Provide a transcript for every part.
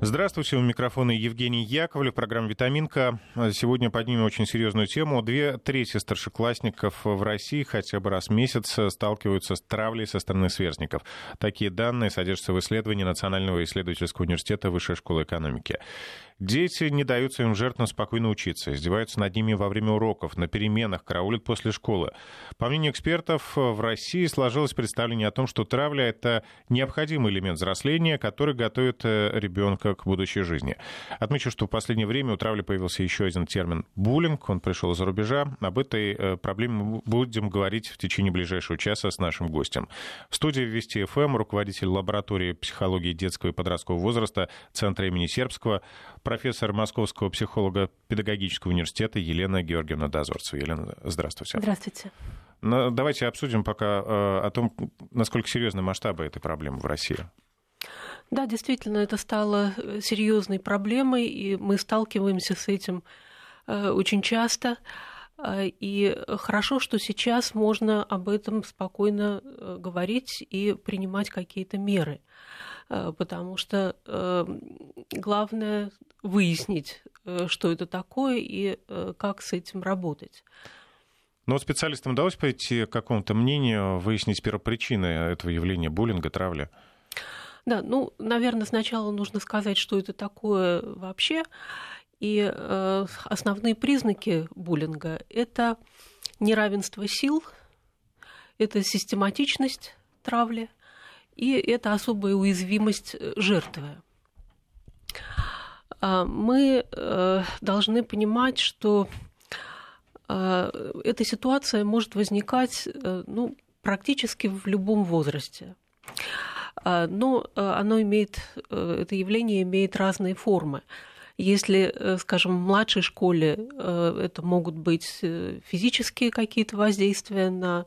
Здравствуйте, у микрофона Евгений Яковлев, программа «Витаминка». Сегодня поднимем очень серьезную тему. 2/3 старшеклассников в России хотя бы раз в месяц сталкиваются с травлей со стороны сверстников. Такие данные содержатся в исследовании Национального исследовательского университета Высшей школы экономики. Дети не дают своим жертвам спокойно учиться, издеваются над ними во время уроков, на переменах, караулят после школы. По мнению экспертов, в России сложилось представление о том, что травля – это необходимый элемент взросления, который готовит ребенка к будущей жизни. Отмечу, что в последнее время у травли появился еще один термин – буллинг. Он пришел из-за рубежа. Об этой проблеме мы будем говорить в течение ближайшего часа с нашим гостем. В студии Вести ФМ руководитель лаборатории психологии детского и подросткового возраста Центра имени Сербского – профессор Московского психолого-педагогического университета Елена Георгиевна Дозорцева. Елена, здравствуйте. Здравствуйте. Давайте обсудим пока о том, насколько серьезны масштабы этой проблемы в России. Да, действительно, это стало серьезной проблемой, и мы сталкиваемся с этим очень часто. И хорошо, что сейчас можно об этом спокойно говорить и принимать какие-то меры. Потому что главное выяснить, что это такое и как с этим работать. Но специалистам удалось прийти к какому-то мнению, выяснить первопричины этого явления буллинга, травли? Да, наверное, сначала нужно сказать, что это такое вообще. И основные признаки буллинга – это неравенство сил, это систематичность травли, и это особая уязвимость жертвы. Мы должны понимать, что эта ситуация может возникать практически в любом возрасте. Но это явление имеет разные формы. Если, скажем, в младшей школе это могут быть физические какие-то воздействия на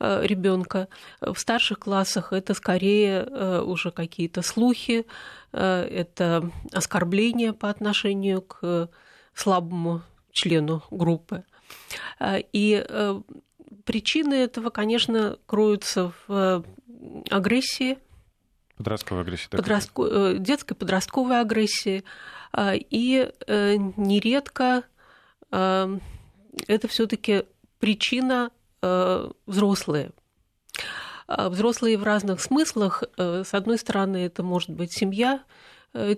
ребенка. В старших классах это скорее уже какие-то слухи, это оскорбления по отношению к слабому члену группы. И причины этого, конечно, кроются в агрессии, детской подростковой агрессии, и нередко это все-таки причина взрослые. Взрослые в разных смыслах. С одной стороны, это может быть семья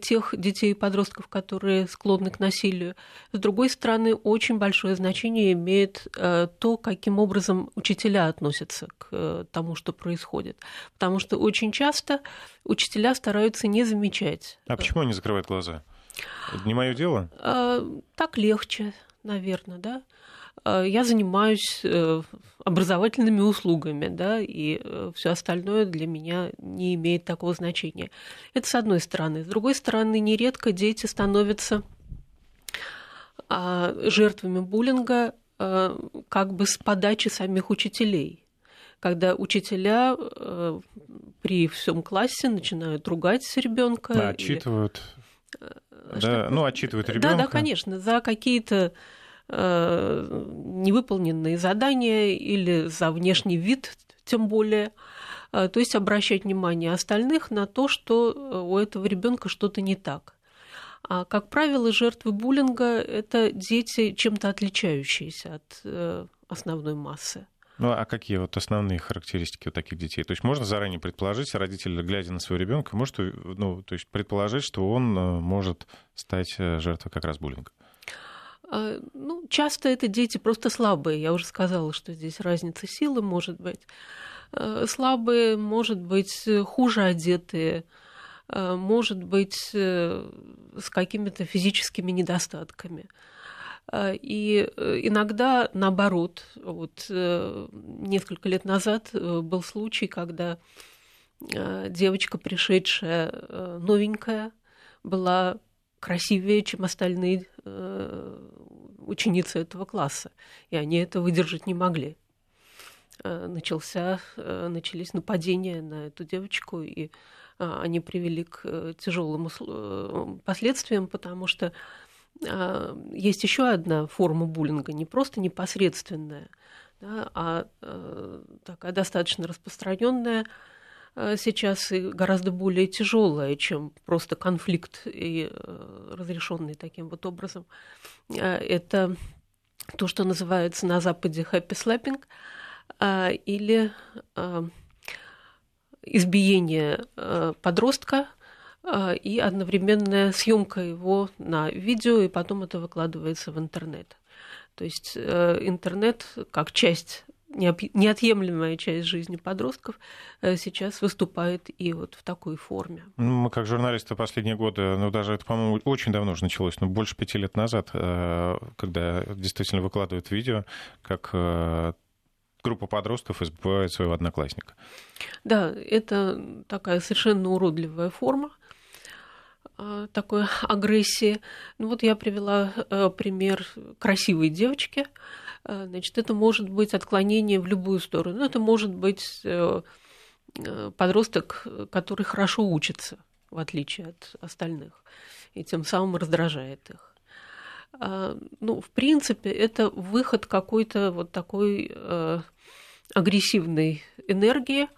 тех детей и подростков, которые склонны к насилию. С другой стороны, очень большое значение имеет то, каким образом учителя относятся к тому, что происходит. Потому что очень часто учителя стараются не замечать. А почему они закрывают глаза? Это не мое дело? Так легче, наверное, да. Я занимаюсь образовательными услугами, да, и все остальное для меня не имеет такого значения. Это с одной стороны. С другой стороны, нередко дети становятся жертвами буллинга как бы с подачи самих учителей, когда учителя при всем классе начинают ругать ребенка. Да, отчитывают. Да, отчитывают ребенка. Да, конечно, за какие-то невыполненные задания или за внешний вид, тем более. То есть обращать внимание остальных на то, что у этого ребенка что-то не так. А, как правило, жертвы буллинга – это дети, чем-то отличающиеся от основной массы. А какие основные характеристики у таких детей? То есть можно заранее предположить, родитель, глядя на своего ребенка, может предположить, что он может стать жертвой как раз буллинга? Часто это дети просто слабые. Я уже сказала, что здесь разница силы может быть. Слабые, может быть, хуже одетые, может быть, с какими-то физическими недостатками. И иногда, наоборот, несколько лет назад был случай, когда девочка, пришедшая новенькая, была красивее, чем остальные ученицы этого класса, и они это выдержать не могли. Начались нападения на эту девочку, и они привели к тяжелым последствиям, потому что есть еще одна форма буллинга, не просто непосредственная, а такая достаточно распространенная, сейчас и гораздо более тяжелая, чем просто конфликт, и разрешенный таким вот образом. Это то, что называется на Западе happy-slapping, или избиение подростка и одновременная съемка его на видео, и потом это выкладывается в интернет. То есть интернет, как часть, неотъемлемая часть жизни подростков, сейчас выступает и вот в такой форме. Мы как журналисты последние годы, даже это, по-моему, очень давно уже началось, больше 5 лет назад, когда действительно выкладывают видео, как группа подростков избивает своего одноклассника. Да, это такая совершенно уродливая форма такой агрессии. Ну вот я привела пример красивой девочки. Значит, это может быть отклонение в любую сторону. Это может быть подросток, который хорошо учится, в отличие от остальных, и тем самым раздражает их. Ну, в принципе, это выход какой-то вот такой агрессивной энергии.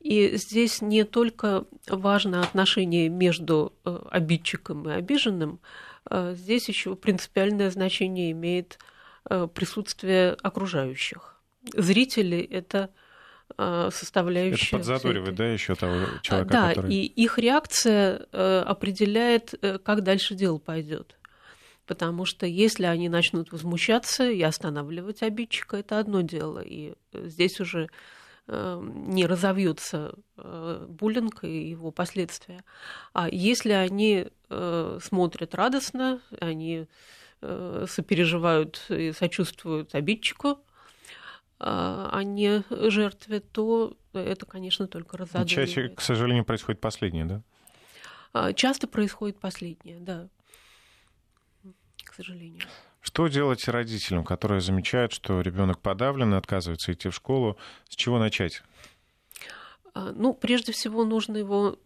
И здесь не только важно отношение между обидчиком и обиженным, здесь еще принципиальное значение имеет присутствие окружающих. Зрители – это составляющая... Это подзадоривает, да, еще того человека, да, который... Да, и их реакция определяет, как дальше дело пойдет. Потому что если они начнут возмущаться и останавливать обидчика, это одно дело. И здесь уже не разовьется буллинг и его последствия. А если они смотрят радостно, они сопереживают и сочувствуют обидчику, а не жертве, то это, конечно, только разозление. Чаще, к сожалению, происходит последнее, да? Часто происходит последнее, да. К сожалению. Что делать родителям, которые замечают, что ребенок подавлен и отказывается идти в школу? С чего начать? Ну, прежде всего, нужно его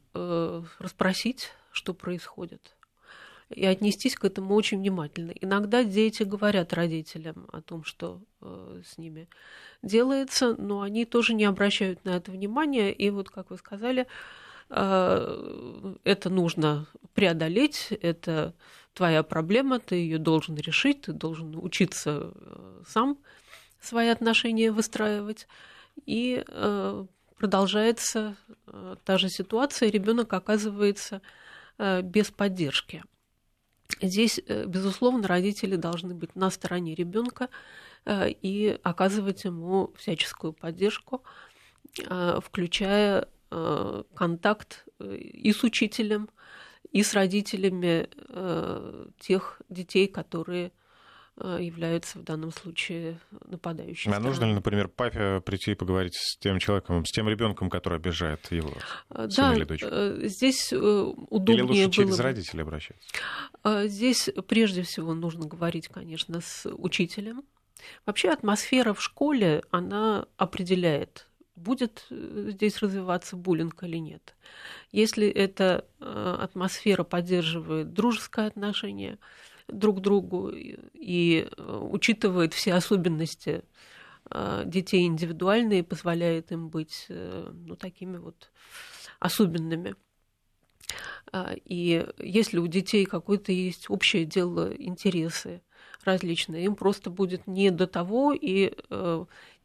расспросить, что происходит, и отнестись к этому очень внимательно. Иногда дети говорят родителям о том, что с ними делается, но они тоже не обращают на это внимания. И вот, как вы сказали, это нужно преодолеть, это твоя проблема, ты ее должен решить, ты должен учиться сам свои отношения выстраивать. И продолжается та же ситуация, ребенок оказывается без поддержки. Здесь, безусловно, родители должны быть на стороне ребенка и оказывать ему всяческую поддержку, включая контакт и с учителем, и с родителями тех детей, которые являются в данном случае нападающими. А нужно ли, например, папе прийти и поговорить с тем человеком, с тем ребенком, который обижает его, да, сына или дочь? Здесь удобнее было... Или лучше через родителей обращаться? Здесь прежде всего нужно говорить, конечно, с учителем. Вообще атмосфера в школе, она определяет, будет здесь развиваться буллинг или нет. Если эта атмосфера поддерживает дружеское отношение друг к другу и учитывает все особенности детей индивидуальные, позволяет им быть такими вот особенными. И если у детей какое-то есть общее дело, интересы различные, им просто будет не до того, и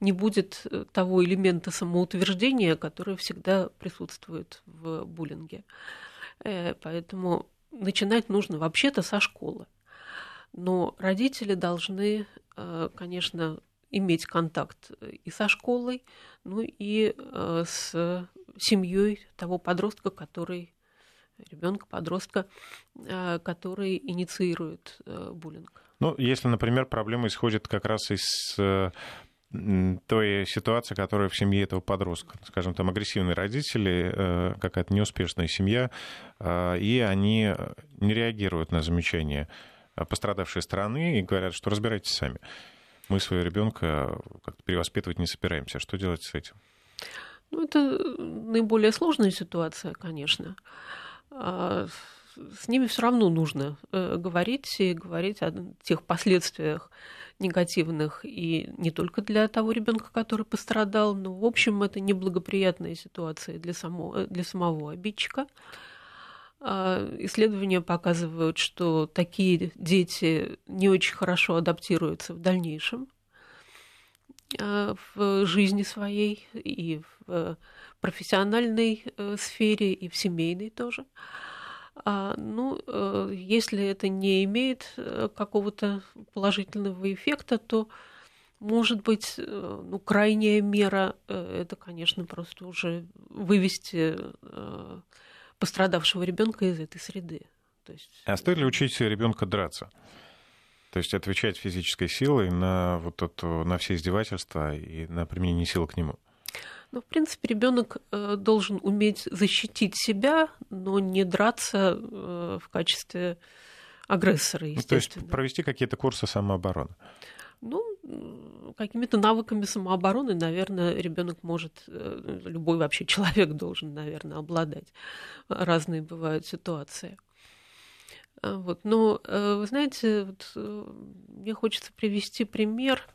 не будет того элемента самоутверждения, который всегда присутствует в буллинге. Поэтому начинать нужно вообще-то со школы. Но родители должны, конечно, иметь контакт и со школой, и с семьей того подростка, который инициирует буллинг. Если, например, проблема исходит как раз из той ситуации, которая в семье этого подростка. Скажем, там агрессивные родители, какая-то неуспешная семья, и они не реагируют на замечания пострадавшей стороны и говорят, что разбирайтесь сами. Мы своего ребенка как-то перевоспитывать не собираемся. Что делать с этим? Это наиболее сложная ситуация, конечно. с ними все равно нужно говорить и говорить о тех последствиях негативных, и не только для того ребенка, который пострадал, но, в общем, это неблагоприятная ситуация для самого обидчика. Исследования показывают, что такие дети не очень хорошо адаптируются в дальнейшем в жизни своей, и в профессиональной сфере, и в семейной тоже. Ну, если это не имеет какого-то положительного эффекта, то, может быть, ну, крайняя мера – это, конечно, просто уже вывести пострадавшего ребенка из этой среды. То есть... А стоит ли учить ребенка драться? То есть отвечать физической силой на вот это, на все издевательства и на применение силы к нему? Ну, в принципе, ребенок должен уметь защитить себя, но не драться в качестве агрессора, естественно. Ну, то есть провести какие-то курсы самообороны? Ну, какими-то навыками самообороны, наверное, ребенок может, любой вообще человек должен, наверное, обладать. Разные бывают ситуации. Вот. Но, вы знаете, вот, мне хочется привести пример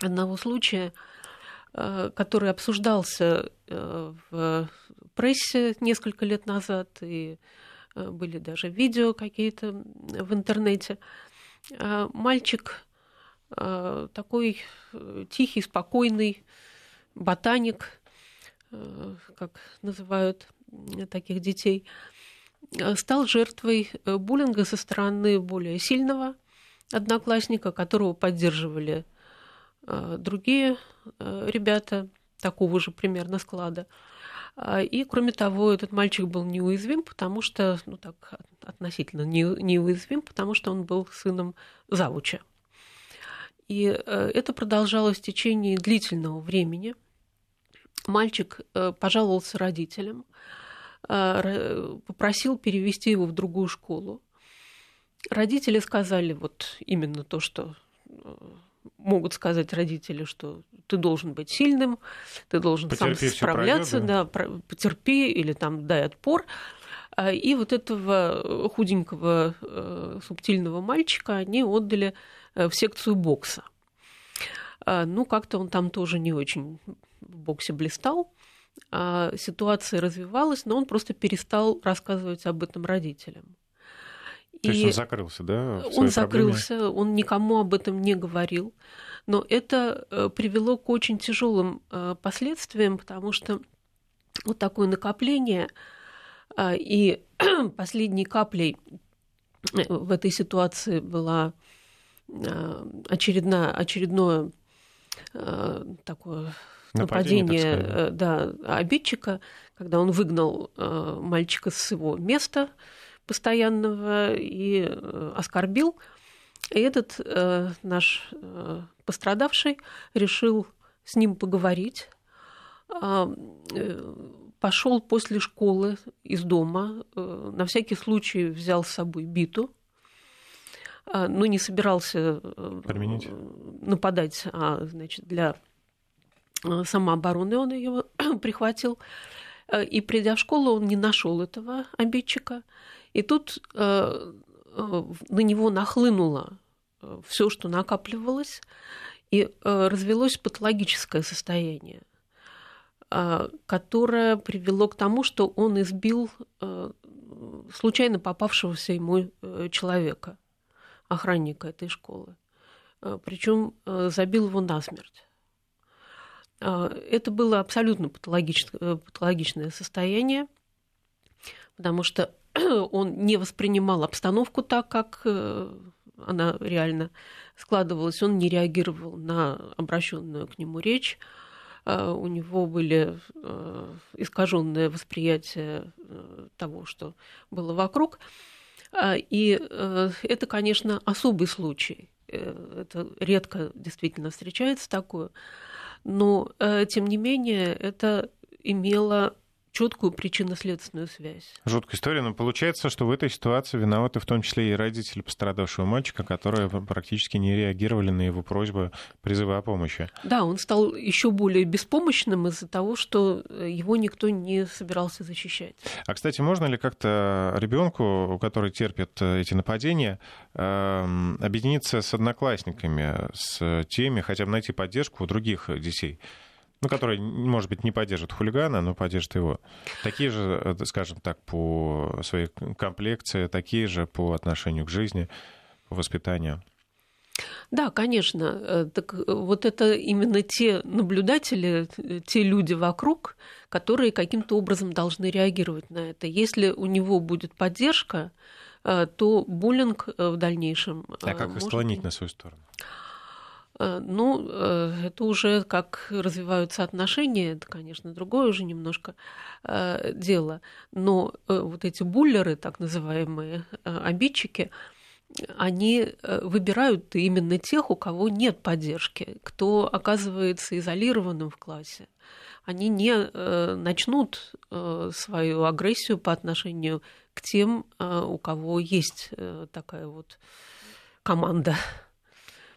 одного случая, который обсуждался в прессе несколько лет назад, и были даже видео какие-то в интернете. Мальчик такой тихий, спокойный, ботаник, как называют таких детей, стал жертвой буллинга со стороны более сильного одноклассника, которого поддерживали другие ребята такого же примерно склада. И, кроме того, этот мальчик был неуязвим, потому что, ну так, относительно неуязвим, потому что он был сыном завуча. И это продолжалось в течение длительного времени. Мальчик пожаловался родителям, попросил перевести его в другую школу. Родители сказали вот именно то, что могут сказать родители, что ты должен быть сильным, ты должен сам справляться, да, потерпи или там дай отпор. И вот этого худенького субтильного мальчика они отдали в секцию бокса. Ну, как-то он там тоже не очень в боксе блистал. Ситуация развивалась, но он просто перестал рассказывать об этом родителям. То есть он закрылся, да? Он закрылся, он никому об этом не говорил. Но это привело к очень тяжелым последствиям, потому что вот такое накопление, и последней каплей в этой ситуации была очередное такое нападение, да, обидчика, когда он выгнал мальчика с его места постоянного и оскорбил. И этот наш пострадавший решил с ним поговорить. Пошел после школы из дома, на всякий случай взял с собой биту, но не собирался применить, нападать, а значит, для самообороны он ее прихватил. И придя в школу, он не нашел этого обидчика. И тут на него нахлынуло все, что накапливалось, и развелось патологическое состояние, которое привело к тому, что он избил случайно попавшегося ему человека, охранника этой школы. Причем забил его насмерть. Это было абсолютно патологичное состояние, потому что он не воспринимал обстановку так, как она реально складывалась, он не реагировал на обращенную к нему речь, у него были искаженное восприятие того, что было вокруг. И это, конечно, особый случай. Это редко действительно встречается такое. Но, тем не менее, это имело четкую причинно-следственную связь. Жуткая история, но получается, что в этой ситуации виноваты в том числе и родители пострадавшего мальчика, которые практически не реагировали на его просьбу, призывы о помощи. Да, он стал еще более беспомощным из-за того, что его никто не собирался защищать. А, кстати, можно ли как-то ребенку, который терпит эти нападения, объединиться с одноклассниками, с теми, хотя бы найти поддержку у других детей? Ну, которые, может быть, не поддержат хулигана, но поддержат его. Такие же, скажем так, по своей комплекции, такие же по отношению к жизни, по воспитанию. Да, конечно. Так вот это именно те наблюдатели, те люди вокруг, которые каким-то образом должны реагировать на это. Если у него будет поддержка, то буллинг в дальнейшем... А как их склонить на свою сторону? Ну, это уже как развиваются отношения, это, конечно, другое уже немножко дело. Но вот эти буллеры, так называемые обидчики, они выбирают именно тех, у кого нет поддержки, кто оказывается изолированным в классе. Они не начнут свою агрессию по отношению к тем, у кого есть такая вот команда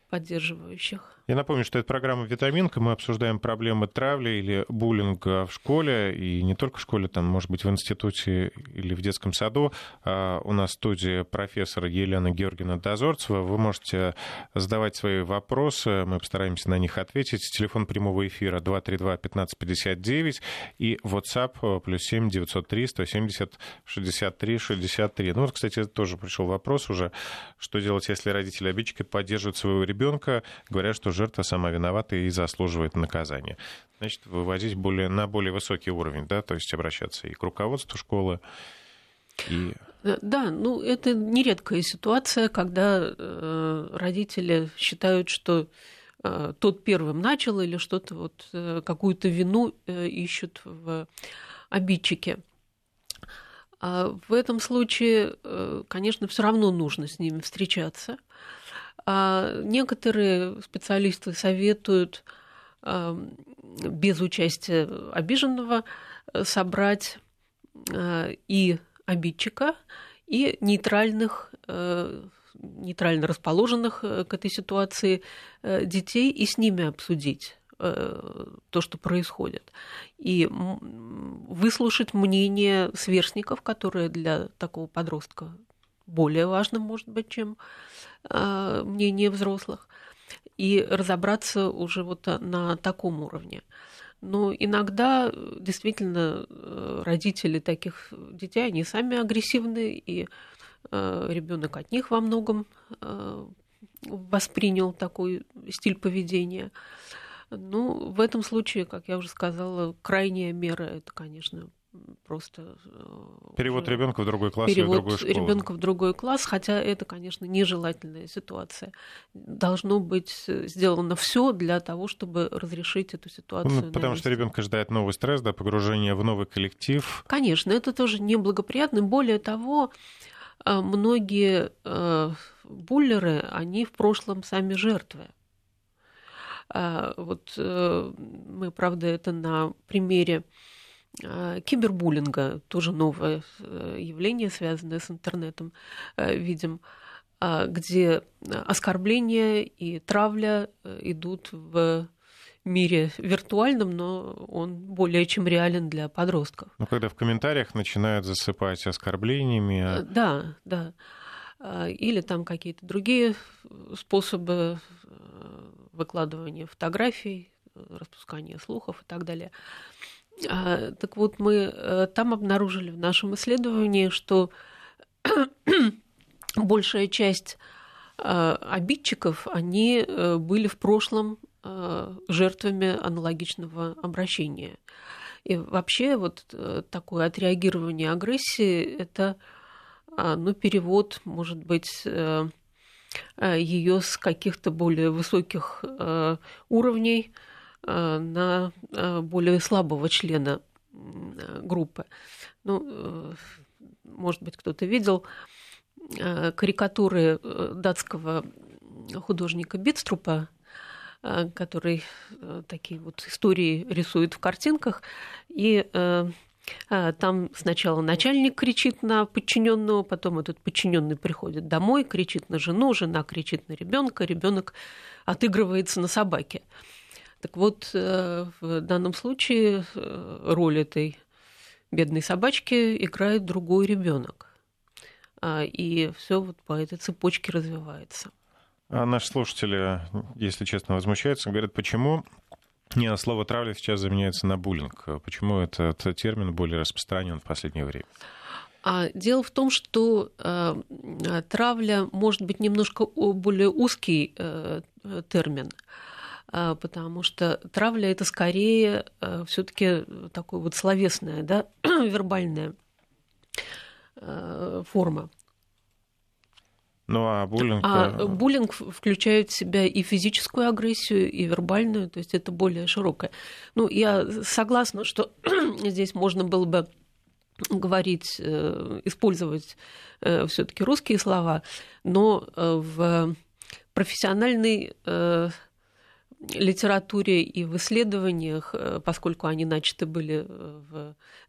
поддерживающих. Я напомню, что это программа «Витаминка». Мы обсуждаем проблемы травли или буллинга в школе. И не только в школе, там, может быть, в институте или в детском саду. У нас в студии профессор Елена Георгиевна Дозорцева. Вы можете задавать свои вопросы. Мы постараемся на них ответить. Телефон прямого эфира 232-1559 и WhatsApp +7 903 170 63 63. Ну вот, кстати, тоже пришел вопрос уже. Что делать, если родители обидчика поддерживают своего ребенка, говорят, что жертва сама виновата и заслуживает наказания. Значит, выводить на более высокий уровень, да, то есть обращаться и к руководству школы, и... Да, ну это нередкая ситуация, когда родители считают, что тот первым начал или что-то, вот, какую-то вину ищут в обидчике. А в этом случае, конечно, все равно нужно с ними встречаться. А некоторые специалисты советуют без участия обиженного собрать и обидчика, и нейтрально расположенных к этой ситуации детей, и с ними обсудить то, что происходит, и выслушать мнение сверстников, которые для такого подростка более важным, может быть, чем мнение взрослых, и разобраться уже вот на таком уровне. Но иногда действительно родители таких детей, они сами агрессивны, и ребенок от них во многом воспринял такой стиль поведения. Ну, в этом случае, как я уже сказала, крайняя мера – это, конечно, просто перевод ребенка в другой класс или в другую школу. Перевод ребенка в другой класс, хотя это, конечно, нежелательная ситуация. Должно быть сделано все для того, чтобы разрешить эту ситуацию. Ну, потому что ребенка ждает новый стресс, да, погружение в новый коллектив. Конечно, это тоже неблагоприятно. Более того, многие буллеры, они в прошлом сами жертвы. Вот мы, правда, это на примере кибербуллинга, тоже новое явление, связанное с интернетом, видим, где оскорбления и травля идут в мире виртуальном, но он более чем реален для подростков. Ну, когда в комментариях начинают засыпать оскорблениями. Да, да. Или там какие-то другие способы выкладывания фотографий, распускания слухов и так далее. Так вот, мы там обнаружили в нашем исследовании, что большая часть обидчиков, они были в прошлом жертвами аналогичного обращения. И вообще вот такое отреагирование агрессии – это, ну, перевод, может быть, ее с каких-то более высоких уровней на более слабого члена группы. Ну, может быть, кто-то видел карикатуры датского художника Биструпа, который такие вот истории рисует в картинках, и Там сначала начальник кричит на подчиненного, потом этот подчиненный приходит домой, кричит на жену, жена кричит на ребенка, ребенок отыгрывается на собаке. Так вот, в данном случае роль этой бедной собачки играет другой ребенок, и все вот по этой цепочке развивается. А наши слушатели, если честно, возмущаются, говорят, почему слово «травля» сейчас заменяется на «буллинг». Почему этот термин более распространен в последнее время? Дело в том, что травля может быть немножко более узкий термин, потому что травля – это скорее все-таки такое вот словесное, да, вербальное форма. Ну, а буллинг... буллинг включает в себя и физическую агрессию, и вербальную, то есть это более широкое. Ну, я согласна, что здесь можно было бы говорить, использовать все-таки русские слова, но в профессиональной литературе и в исследованиях, поскольку они начаты были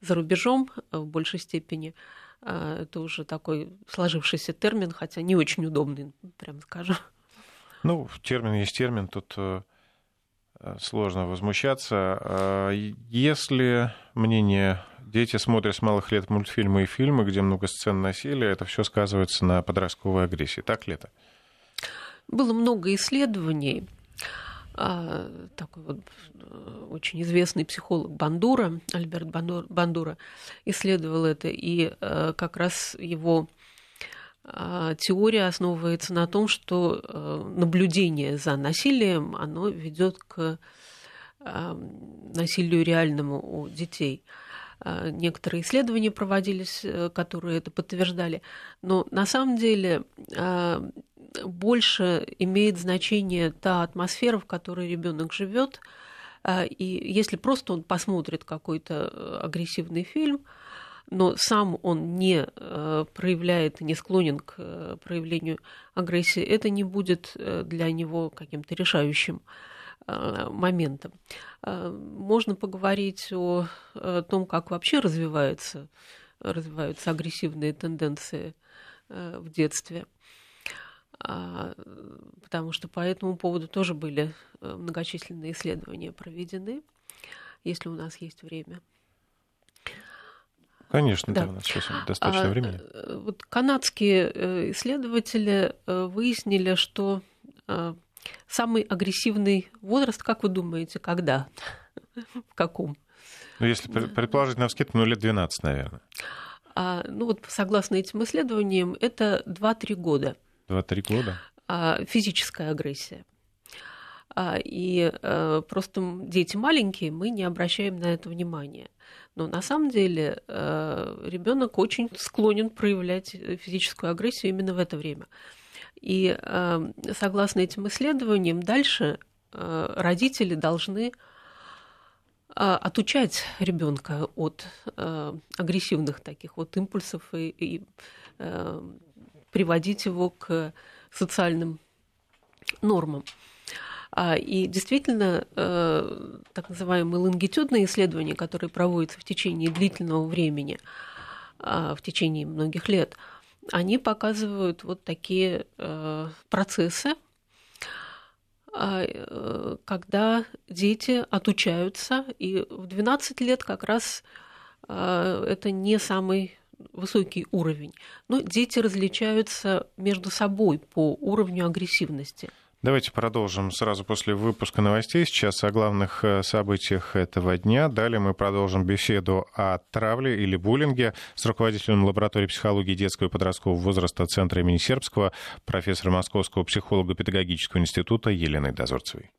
за рубежом в большей степени, это уже такой сложившийся термин, хотя не очень удобный, прямо скажем. Ну, термин есть термин, тут сложно возмущаться. Если мнение дети смотрят с малых лет мультфильмы и фильмы, где много сцен насилия, это все сказывается на подростковой агрессии. Так ли это? Было много исследований. Такой вот очень известный психолог Бандура, Альберт Бандура, исследовал это, и как раз его теория основывается на том, что наблюдение за насилием, оно ведет к насилию реальному у детей. Некоторые исследования проводились, которые это подтверждали, но на самом деле больше имеет значение та атмосфера, в которой ребенок живет. И если просто он посмотрит какой-то агрессивный фильм, но сам он не проявляет, не склонен к проявлению агрессии, это не будет для него каким-то решающим моментом. Можно поговорить о том, как вообще развиваются агрессивные тенденции в детстве, потому что по этому поводу тоже были многочисленные исследования проведены, если у нас есть время. Конечно, да. У нас сейчас достаточно времени. Вот канадские исследователи выяснили, что самый агрессивный возраст, как вы думаете, когда? В каком? Ну, если предположить навскидку, ну, лет 12, наверное. Ну, вот согласно этим исследованиям, это 2-3 года. 2-3 года? Физическая агрессия. И просто дети маленькие, мы не обращаем на это внимания. Но на самом деле ребенок очень склонен проявлять физическую агрессию именно в это время. И согласно этим исследованиям, дальше родители должны отучать ребенка от агрессивных таких вот импульсов и приводить его к социальным нормам. И действительно, так называемые лонгитюдные исследования, которые проводятся в течение длительного времени, в течение многих лет, они показывают вот такие процессы, когда дети отучаются, и в 12 лет как раз это не самый высокий уровень. Но дети различаются между собой по уровню агрессивности. Давайте продолжим сразу после выпуска новостей. Сейчас о главных событиях этого дня. Далее мы продолжим беседу о травле или буллинге с руководителем лаборатории психологии детского и подросткового возраста Центра имени Сербского, профессором Московского психолого-педагогического института Еленой Дозорцевой.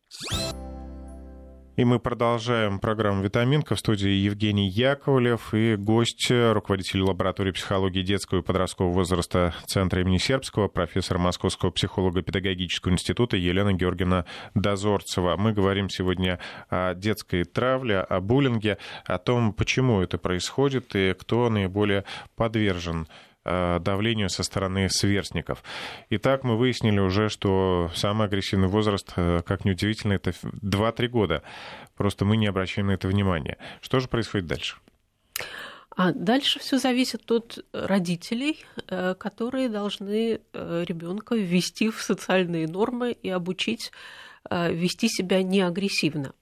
И мы продолжаем программу «Витаминка». В студии Евгений Яковлев и гость, руководитель лаборатории психологии детского и подросткового возраста Центра имени Сербского, профессор Московского психолого-педагогического института Елена Георгиевна Дозорцева. Мы говорим сегодня о детской травле, о буллинге, о том, почему это происходит и кто наиболее подвержен давлению со стороны сверстников. Итак, мы выяснили уже, что самый агрессивный возраст, как ни удивительно, это 2-3 года. Просто мы не обращаем на это внимания. Что же происходит дальше? А дальше все зависит от родителей, которые должны ребенка ввести в социальные нормы и обучить вести себя неагрессивно.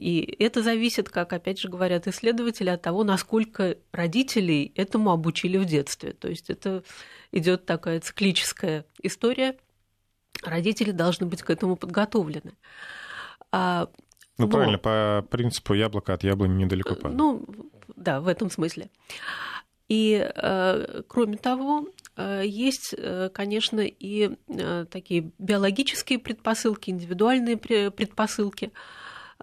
И это зависит, как, опять же, говорят исследователи, от того, насколько родителей этому обучили в детстве. То есть это идет такая циклическая история. Родители должны быть к этому подготовлены. Ну, правильно, по принципу яблоко от яблони недалеко падает. Ну, да, в этом смысле. И, кроме того, есть, конечно, и такие биологические предпосылки, индивидуальные предпосылки,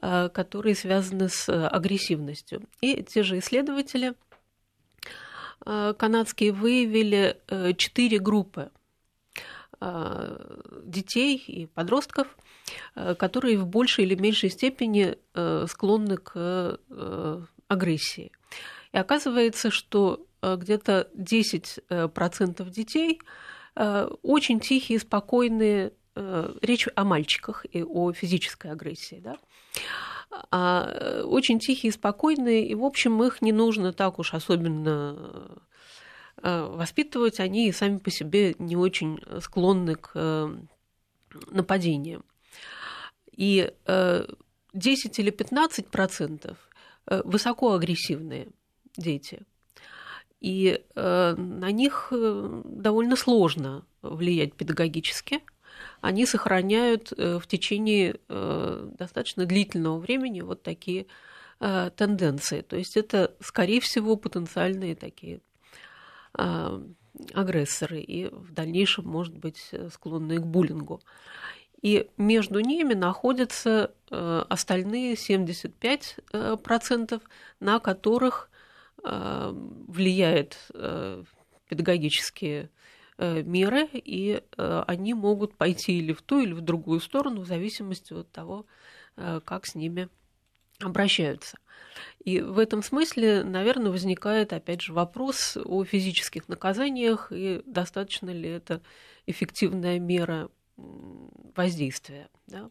которые связаны с агрессивностью. И те же исследователи канадские выявили 4 группы детей и подростков, которые в большей или меньшей степени склонны к агрессии. И оказывается, что где-то 10% детей очень тихие, спокойные. Речь о мальчиках и о физической агрессии, да? Очень тихие, спокойные, и, в общем, их не нужно так уж особенно воспитывать, они сами по себе не очень склонны к нападениям. И 10 или 15% высокоагрессивные дети, и на них довольно сложно влиять педагогически. Они сохраняют в течение достаточно длительного времени вот такие тенденции. То есть это, скорее всего, потенциальные такие агрессоры и в дальнейшем, может быть, склонные к буллингу. И между ними находятся остальные 75%, на которых влияет педагогические меры, и они могут пойти или в ту, или в другую сторону, в зависимости от того, как с ними обращаются. И в этом смысле, наверное, возникает, опять же, вопрос о физических наказаниях и достаточно ли это эффективная мера воздействия. Да?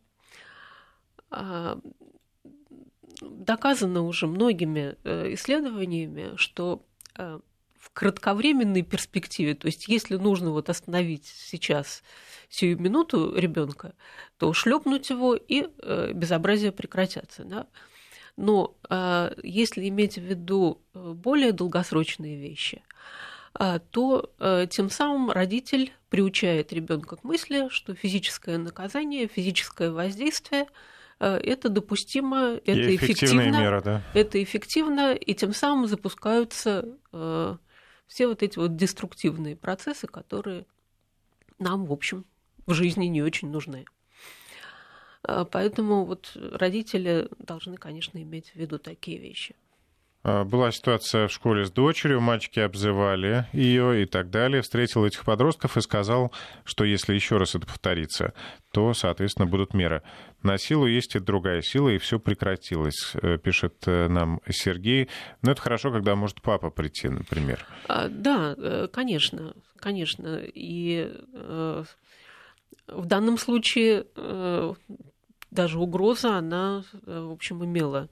Доказано уже многими исследованиями, что в кратковременной перспективе, то есть если нужно вот остановить сейчас сию минуту ребенка, то шлепнуть его, и безобразия прекратятся. Да? Но если иметь в виду более долгосрочные вещи, то тем самым родитель приучает ребенка к мысли, что физическое наказание, физическое воздействие это допустимо, это эффективно, мера, да? Это эффективно, и тем самым запускаются все вот эти вот деструктивные процессы, которые нам, в общем, в жизни не очень нужны. Поэтому вот родители должны, конечно, иметь в виду такие вещи. Была ситуация в школе с дочерью, мальчики обзывали ее и так далее. Встретил этих подростков и сказал, что если еще раз это повторится, то, соответственно, будут меры. На силу есть и другая сила, и все прекратилось, пишет нам Сергей. Но это хорошо, когда может папа прийти, например. Да, конечно, конечно. И в данном случае даже угроза, она, в общем, имела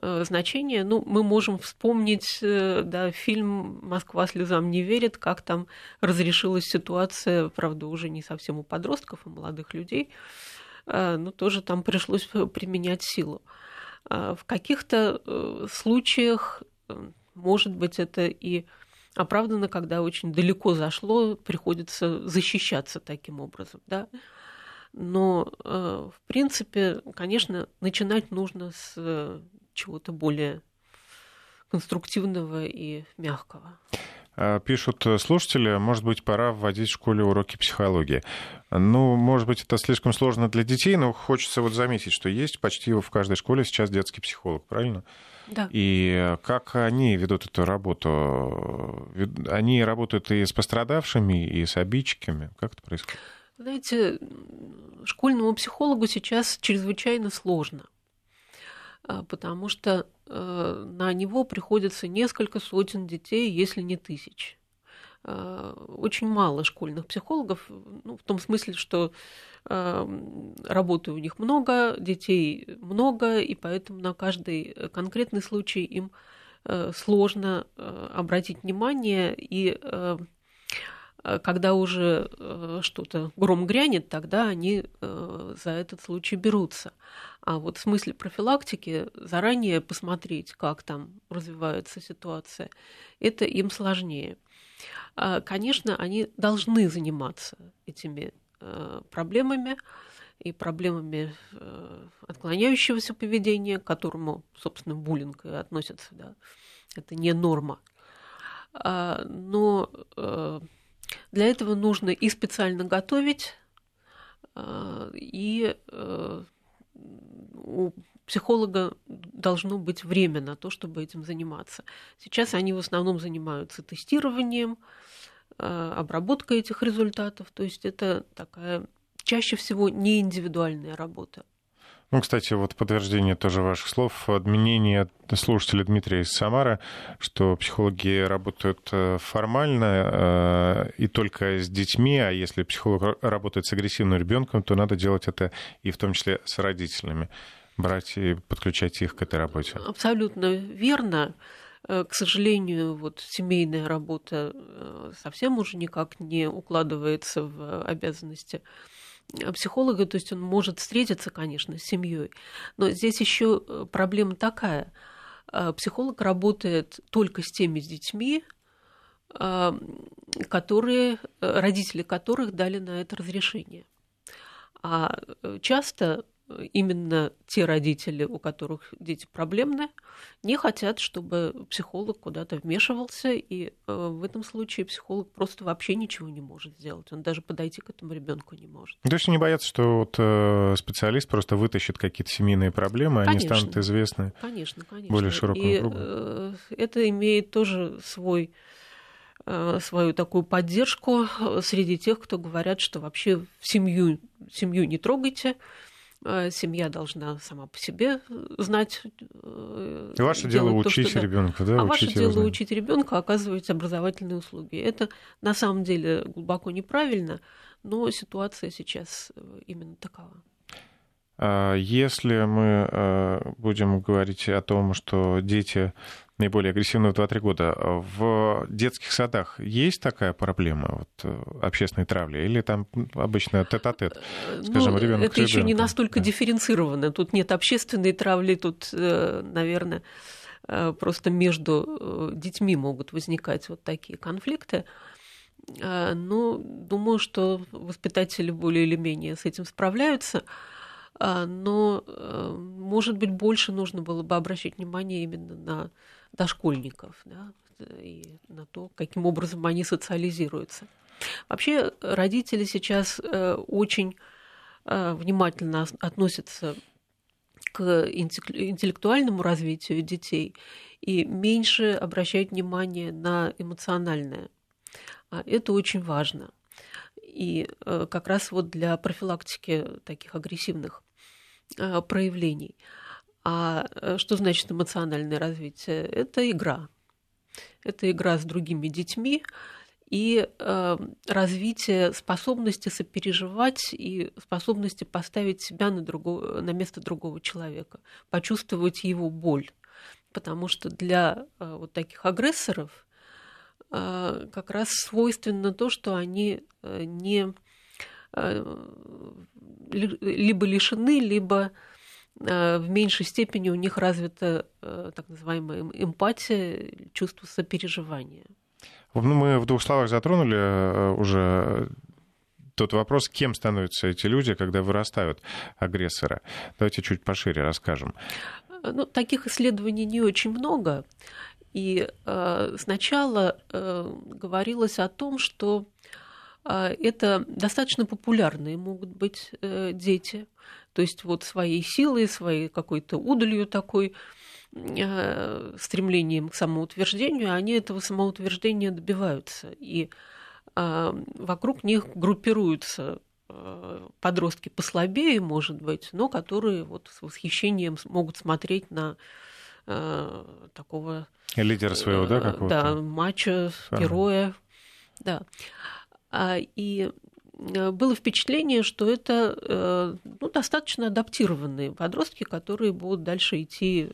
значение. Ну, мы можем вспомнить, да, фильм «Москва слезам не верит», как там разрешилась ситуация, правда, уже не совсем у подростков и молодых людей, но тоже там пришлось применять силу. В каких-то случаях, может быть, это и оправдано, когда очень далеко зашло, приходится защищаться таким образом, да? Но, в принципе, конечно, начинать нужно с чего-то более конструктивного и мягкого. Пишут слушатели, может быть, пора вводить в школе уроки психологии. Ну, может быть, это слишком сложно для детей, но хочется вот заметить, что есть почти в каждой школе сейчас детский психолог, правильно? Да. И как они ведут эту работу? Они работают и с пострадавшими, и с обидчиками. Как это происходит? Знаете, школьному психологу сейчас чрезвычайно сложно, потому что на него приходится несколько сотен детей, если не тысяч. Очень мало школьных психологов, ну, в том смысле, что работы у них много, детей много, и поэтому на каждый конкретный случай им сложно обратить внимание, и когда уже что-то гром грянет, тогда они за этот случай берутся. А вот в смысле профилактики заранее посмотреть, как там развивается ситуация, это им сложнее. Конечно, они должны заниматься этими проблемами и проблемами отклоняющегося поведения, к которому, собственно, буллинг и относится. Да. Это не норма. Но для этого нужно и специально готовить, и у психолога должно быть время на то, чтобы этим заниматься. Сейчас они в основном занимаются тестированием, обработкой этих результатов. То есть это такая чаще всего неиндивидуальная работа. Ну, кстати, вот подтверждение тоже ваших слов, от мнения слушателя Дмитрия из Самары, что психологи работают формально и только с детьми, а если психолог работает с агрессивным ребенком, то надо делать это и в том числе с родителями, брать и подключать их к этой работе. Абсолютно верно. К сожалению, вот семейная работа совсем уже никак не укладывается в обязанности психолога, то есть он может встретиться, конечно, с семьей, но здесь еще проблема такая: психолог работает только с теми детьми, которые, родители которых дали на это разрешение. А часто именно те родители, у которых дети проблемные, не хотят, чтобы психолог куда-то вмешивался, и в этом случае психолог просто вообще ничего не может сделать, он даже подойти к этому ребенку не может. То есть они боятся, что вот специалист просто вытащит какие-то семейные проблемы, конечно, они станут известны, конечно, конечно, более широкому кругу. Это имеет тоже свою такую поддержку среди тех, кто говорят, что вообще семью не трогайте, семья должна сама по себе знать. И ваше дело учить ребенка, да? А ваше дело учить ребенка, оказывать образовательные услуги. Это на самом деле глубоко неправильно, но ситуация сейчас именно такова. Если мы будем говорить о том, что дети наиболее агрессивны в 2-3 года, в детских садах есть такая проблема вот, общественной травли? Или там обычно тет-а-тет, скажем, ребенок к ребенку? Это еще не настолько дифференцировано. Тут нет общественной травли, тут, наверное, просто между детьми могут возникать вот такие конфликты. Но думаю, что воспитатели более или менее с этим справляются. Но, может быть, больше нужно было бы обращать внимание именно на дошкольников, да, и на то, каким образом они социализируются. Вообще, родители сейчас очень внимательно относятся к интеллектуальному развитию детей и меньше обращают внимание на эмоциональное. Это очень важно. И как раз вот для профилактики таких агрессивных проявлений. А что значит эмоциональное развитие? Это игра. Это игра с другими детьми и развитие способности сопереживать и способности поставить себя на место другого человека, почувствовать его боль. Потому что для вот таких агрессоров как раз свойственно то, что они не либо лишены, либо в меньшей степени у них развита так называемая эмпатия, чувство сопереживания. Мы в двух словах затронули уже тот вопрос, кем становятся эти люди, когда вырастают агрессоры. Давайте чуть пошире расскажем. Таких исследований не очень много. И сначала говорилось о том, что это достаточно популярные могут быть дети, то есть вот своей силой, своей какой-то удалью такой, стремлением к самоутверждению, они этого самоутверждения добиваются. И вокруг них группируются подростки послабее, может быть, но которые вот с восхищением могут смотреть на такого лидера своего, да, какого-то? Да, мачо, героя. Да. И было впечатление, что это достаточно адаптированные подростки, которые будут дальше идти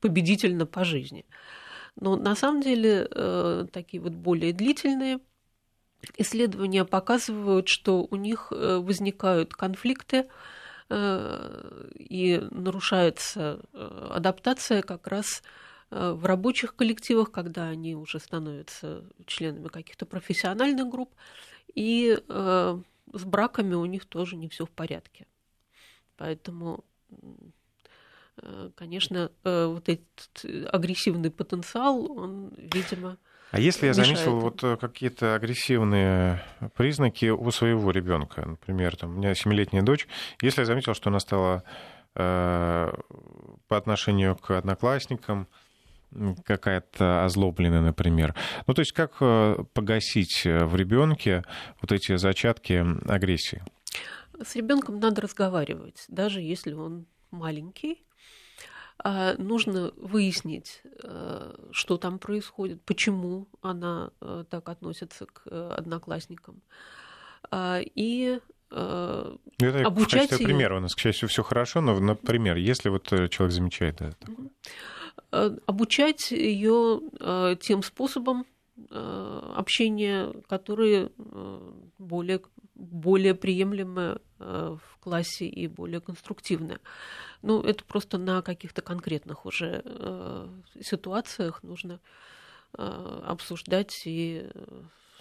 победительно по жизни. Но на самом деле такие вот более длительные исследования показывают, что у них возникают конфликты и нарушается адаптация как раз в рабочих коллективах, когда они уже становятся членами каких-то профессиональных групп, и с браками у них тоже не все в порядке. Поэтому, конечно, вот этот агрессивный потенциал, он, видимо, а если я заметил вот какие-то агрессивные признаки у своего ребенка, например, там, у меня 7-летняя дочь, если я заметил, что она стала по отношению к одноклассникам какая-то озлобленная, например. Ну, то есть как погасить в ребенке вот эти зачатки агрессии? С ребенком надо разговаривать, даже если он маленький. Нужно выяснить, что там происходит, почему она так относится к одноклассникам. И это обучать в качестве примера у нас, к счастью, все хорошо, но, например, если вот человек замечает это. Обучать ее тем способам общения, которые более приемлемы в классе и более конструктивны. Ну, это просто на каких-то конкретных уже ситуациях нужно обсуждать и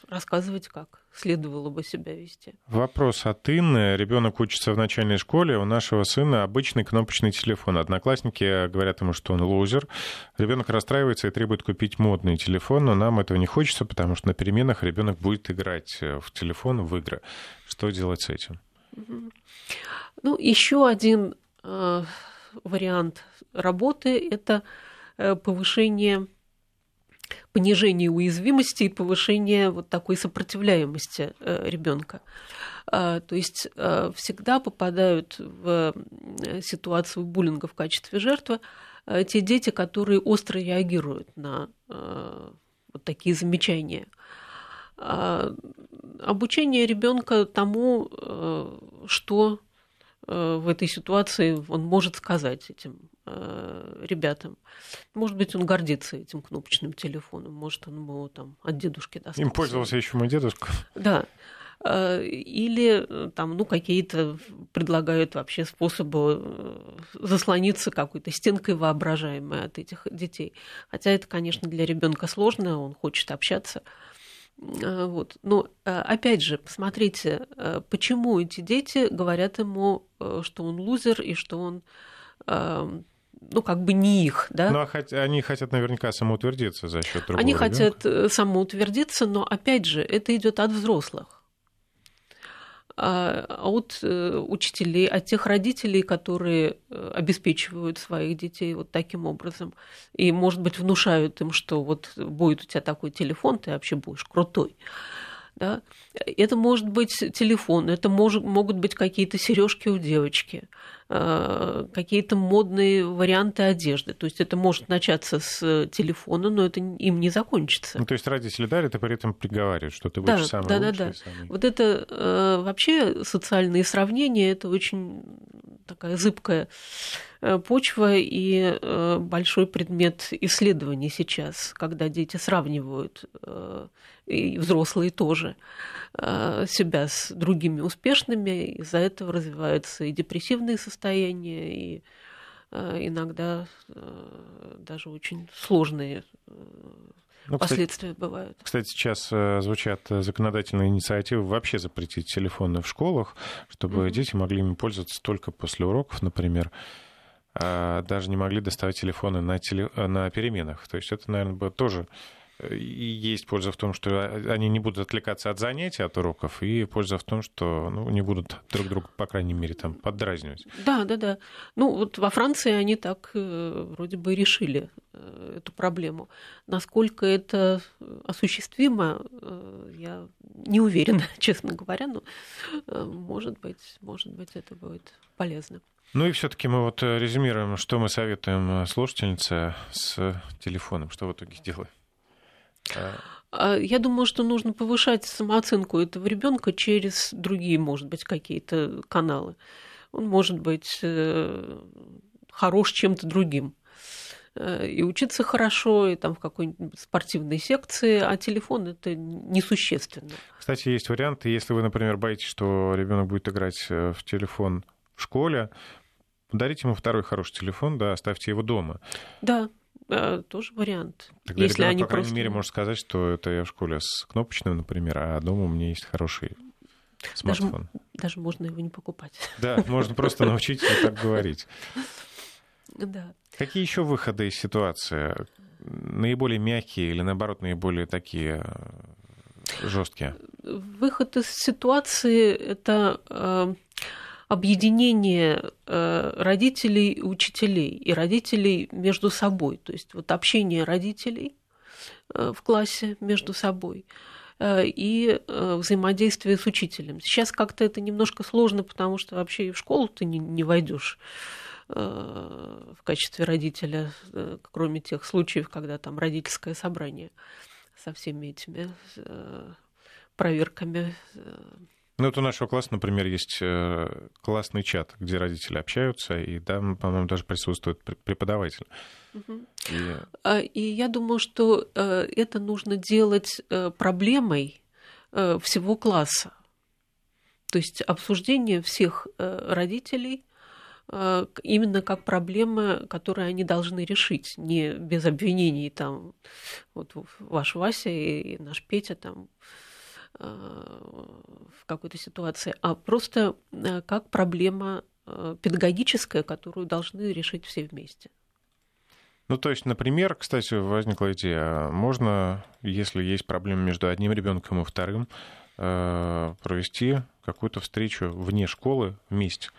рассказывать, как следовало бы себя вести. Вопрос от Инны. Ребенок учится в начальной школе. У нашего сына обычный кнопочный телефон. Одноклассники говорят ему, что он лузер. Ребенок расстраивается и требует купить модный телефон, но нам этого не хочется, потому что на переменах ребенок будет играть в телефон, в игры. Что делать с этим? Ну, еще один вариант работы – это понижение уязвимости и повышение вот такой сопротивляемости ребенка. То есть всегда попадают в ситуацию буллинга в качестве жертвы те дети, которые остро реагируют на вот такие замечания. Обучение ребенка тому, что в этой ситуации он может сказать этим ребятам. Может быть, он гордится этим кнопочным телефоном, может, он его там от дедушки достался. Им пользовался еще мой дедушка. Да. Или там, ну, какие-то предлагают вообще способы заслониться какой-то стенкой воображаемой от этих детей. Хотя это, конечно, для ребенка сложно, он хочет общаться. Вот. Но опять же, посмотрите, почему эти дети говорят ему, что он лузер и что он, ну, как бы не их. Да? Ну, а они хотят наверняка самоутвердиться за счет другого ребенка. Они хотят самоутвердиться, но опять же, это идет от взрослых, от учителей, от тех родителей, которые обеспечивают своих детей вот таким образом. И, может быть, внушают им, что вот будет у тебя такой телефон, ты вообще будешь крутой. Да? Это может быть телефон, это могут быть какие-то сережки у девочки, какие-то модные варианты одежды. То есть это может начаться с телефона, но это им не закончится. Ну, то есть родители дарят, а при этом приговаривают, что ты будешь самый лучший. Да. Вот это вообще социальные сравнения, это очень такая зыбкая почва и большой предмет исследований сейчас, когда дети сравнивают, и взрослые тоже, себя с другими успешными, из-за этого развиваются и депрессивные состояния, и иногда даже очень сложные последствия бывают. Кстати, сейчас звучат законодательные инициативы вообще запретить телефоны в школах, чтобы дети могли ими пользоваться только после уроков, например. Даже не могли доставать телефоны на переменах. То есть это, наверное, тоже и есть польза в том, что они не будут отвлекаться от занятий, от уроков, и польза в том, что не будут друг друга, по крайней мере, там, поддразнивать. Да. Ну, вот во Франции они так вроде бы решили эту проблему. Насколько это осуществимо, я не уверена, честно говоря, но может быть, это будет полезно. Ну и все-таки мы вот резюмируем, что мы советуем слушательнице с телефоном, что в итоге делаем. Я думаю, что нужно повышать самооценку этого ребенка через другие, может быть, какие-то каналы. Он может быть хорош чем-то другим. и учиться хорошо, и там в какой-нибудь спортивной секции, а телефон – это несущественно. Кстати, есть варианты, если вы, например, боитесь, что ребенок будет играть в телефон в школе, подарите ему второй хороший телефон, да, оставьте его дома. Да. Тоже вариант. Тогда если ребенок, они по крайней мере, может сказать, что это я в школе с кнопочным, например, а дома у меня есть хороший смартфон. Даже можно его не покупать. Да, можно просто научить его так говорить. Да. Какие еще выходы из ситуации? Наиболее мягкие или, наоборот, наиболее такие жесткие? Выход из ситуации – это объединение родителей и учителей, и родителей между собой, то есть вот общение родителей в классе между собой и взаимодействие с учителем. Сейчас как-то это немножко сложно, потому что вообще и в школу ты не войдешь в качестве родителя, кроме тех случаев, когда там родительское собрание со всеми этими проверками. Ну, вот у нашего класса, например, есть классный чат, где родители общаются, и там, по-моему, даже присутствует преподаватель. Угу. И я думаю, что это нужно делать проблемой всего класса. То есть обсуждение всех родителей именно как проблема, которую они должны решить, не без обвинений, там, вот ваш Вася и наш Петя, там, в какой-то ситуации, а просто как проблема педагогическая, которую должны решить все вместе. Ну, то есть, например, кстати, возникла идея, можно, если есть проблемы между одним ребенком и вторым, провести какую-то встречу вне школы вместе.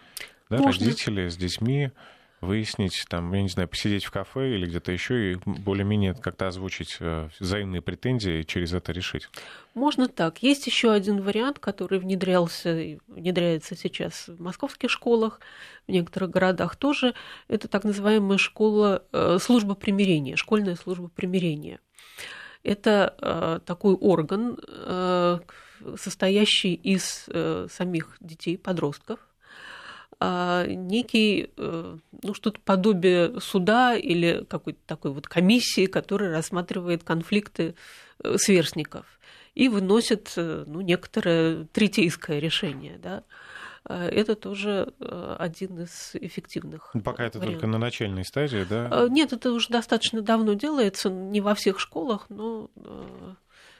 Да, родители с детьми, выяснить, там, я не знаю, посидеть в кафе или где-то еще и более-менее как-то озвучить взаимные претензии и через это решить. Можно так. Есть еще один вариант, который внедряется сейчас в московских школах, в некоторых городах тоже. Это так называемая служба примирения, школьная служба примирения. Это такой орган, состоящий из самих детей, подростков, некий, ну, что-то подобие суда или какой-то такой вот комиссии, которая рассматривает конфликты сверстников и выносит, ну, некоторое третейское решение, да. Это тоже один из эффективных Пока это вариантов. Только на начальной стадии, да? Нет, это уже достаточно давно делается, не во всех школах, но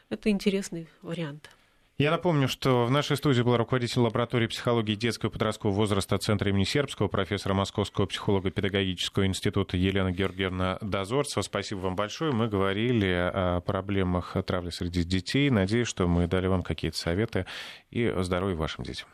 это интересный вариант. Я напомню, что в нашей студии была руководитель лаборатории психологии детского и подросткового возраста Центра имени Сербского, профессора Московского психолого-педагогического института Елена Георгиевна Дозорцева. Спасибо вам большое. Мы говорили о проблемах травли среди детей. Надеюсь, что мы дали вам какие-то советы. И здоровья вашим детям.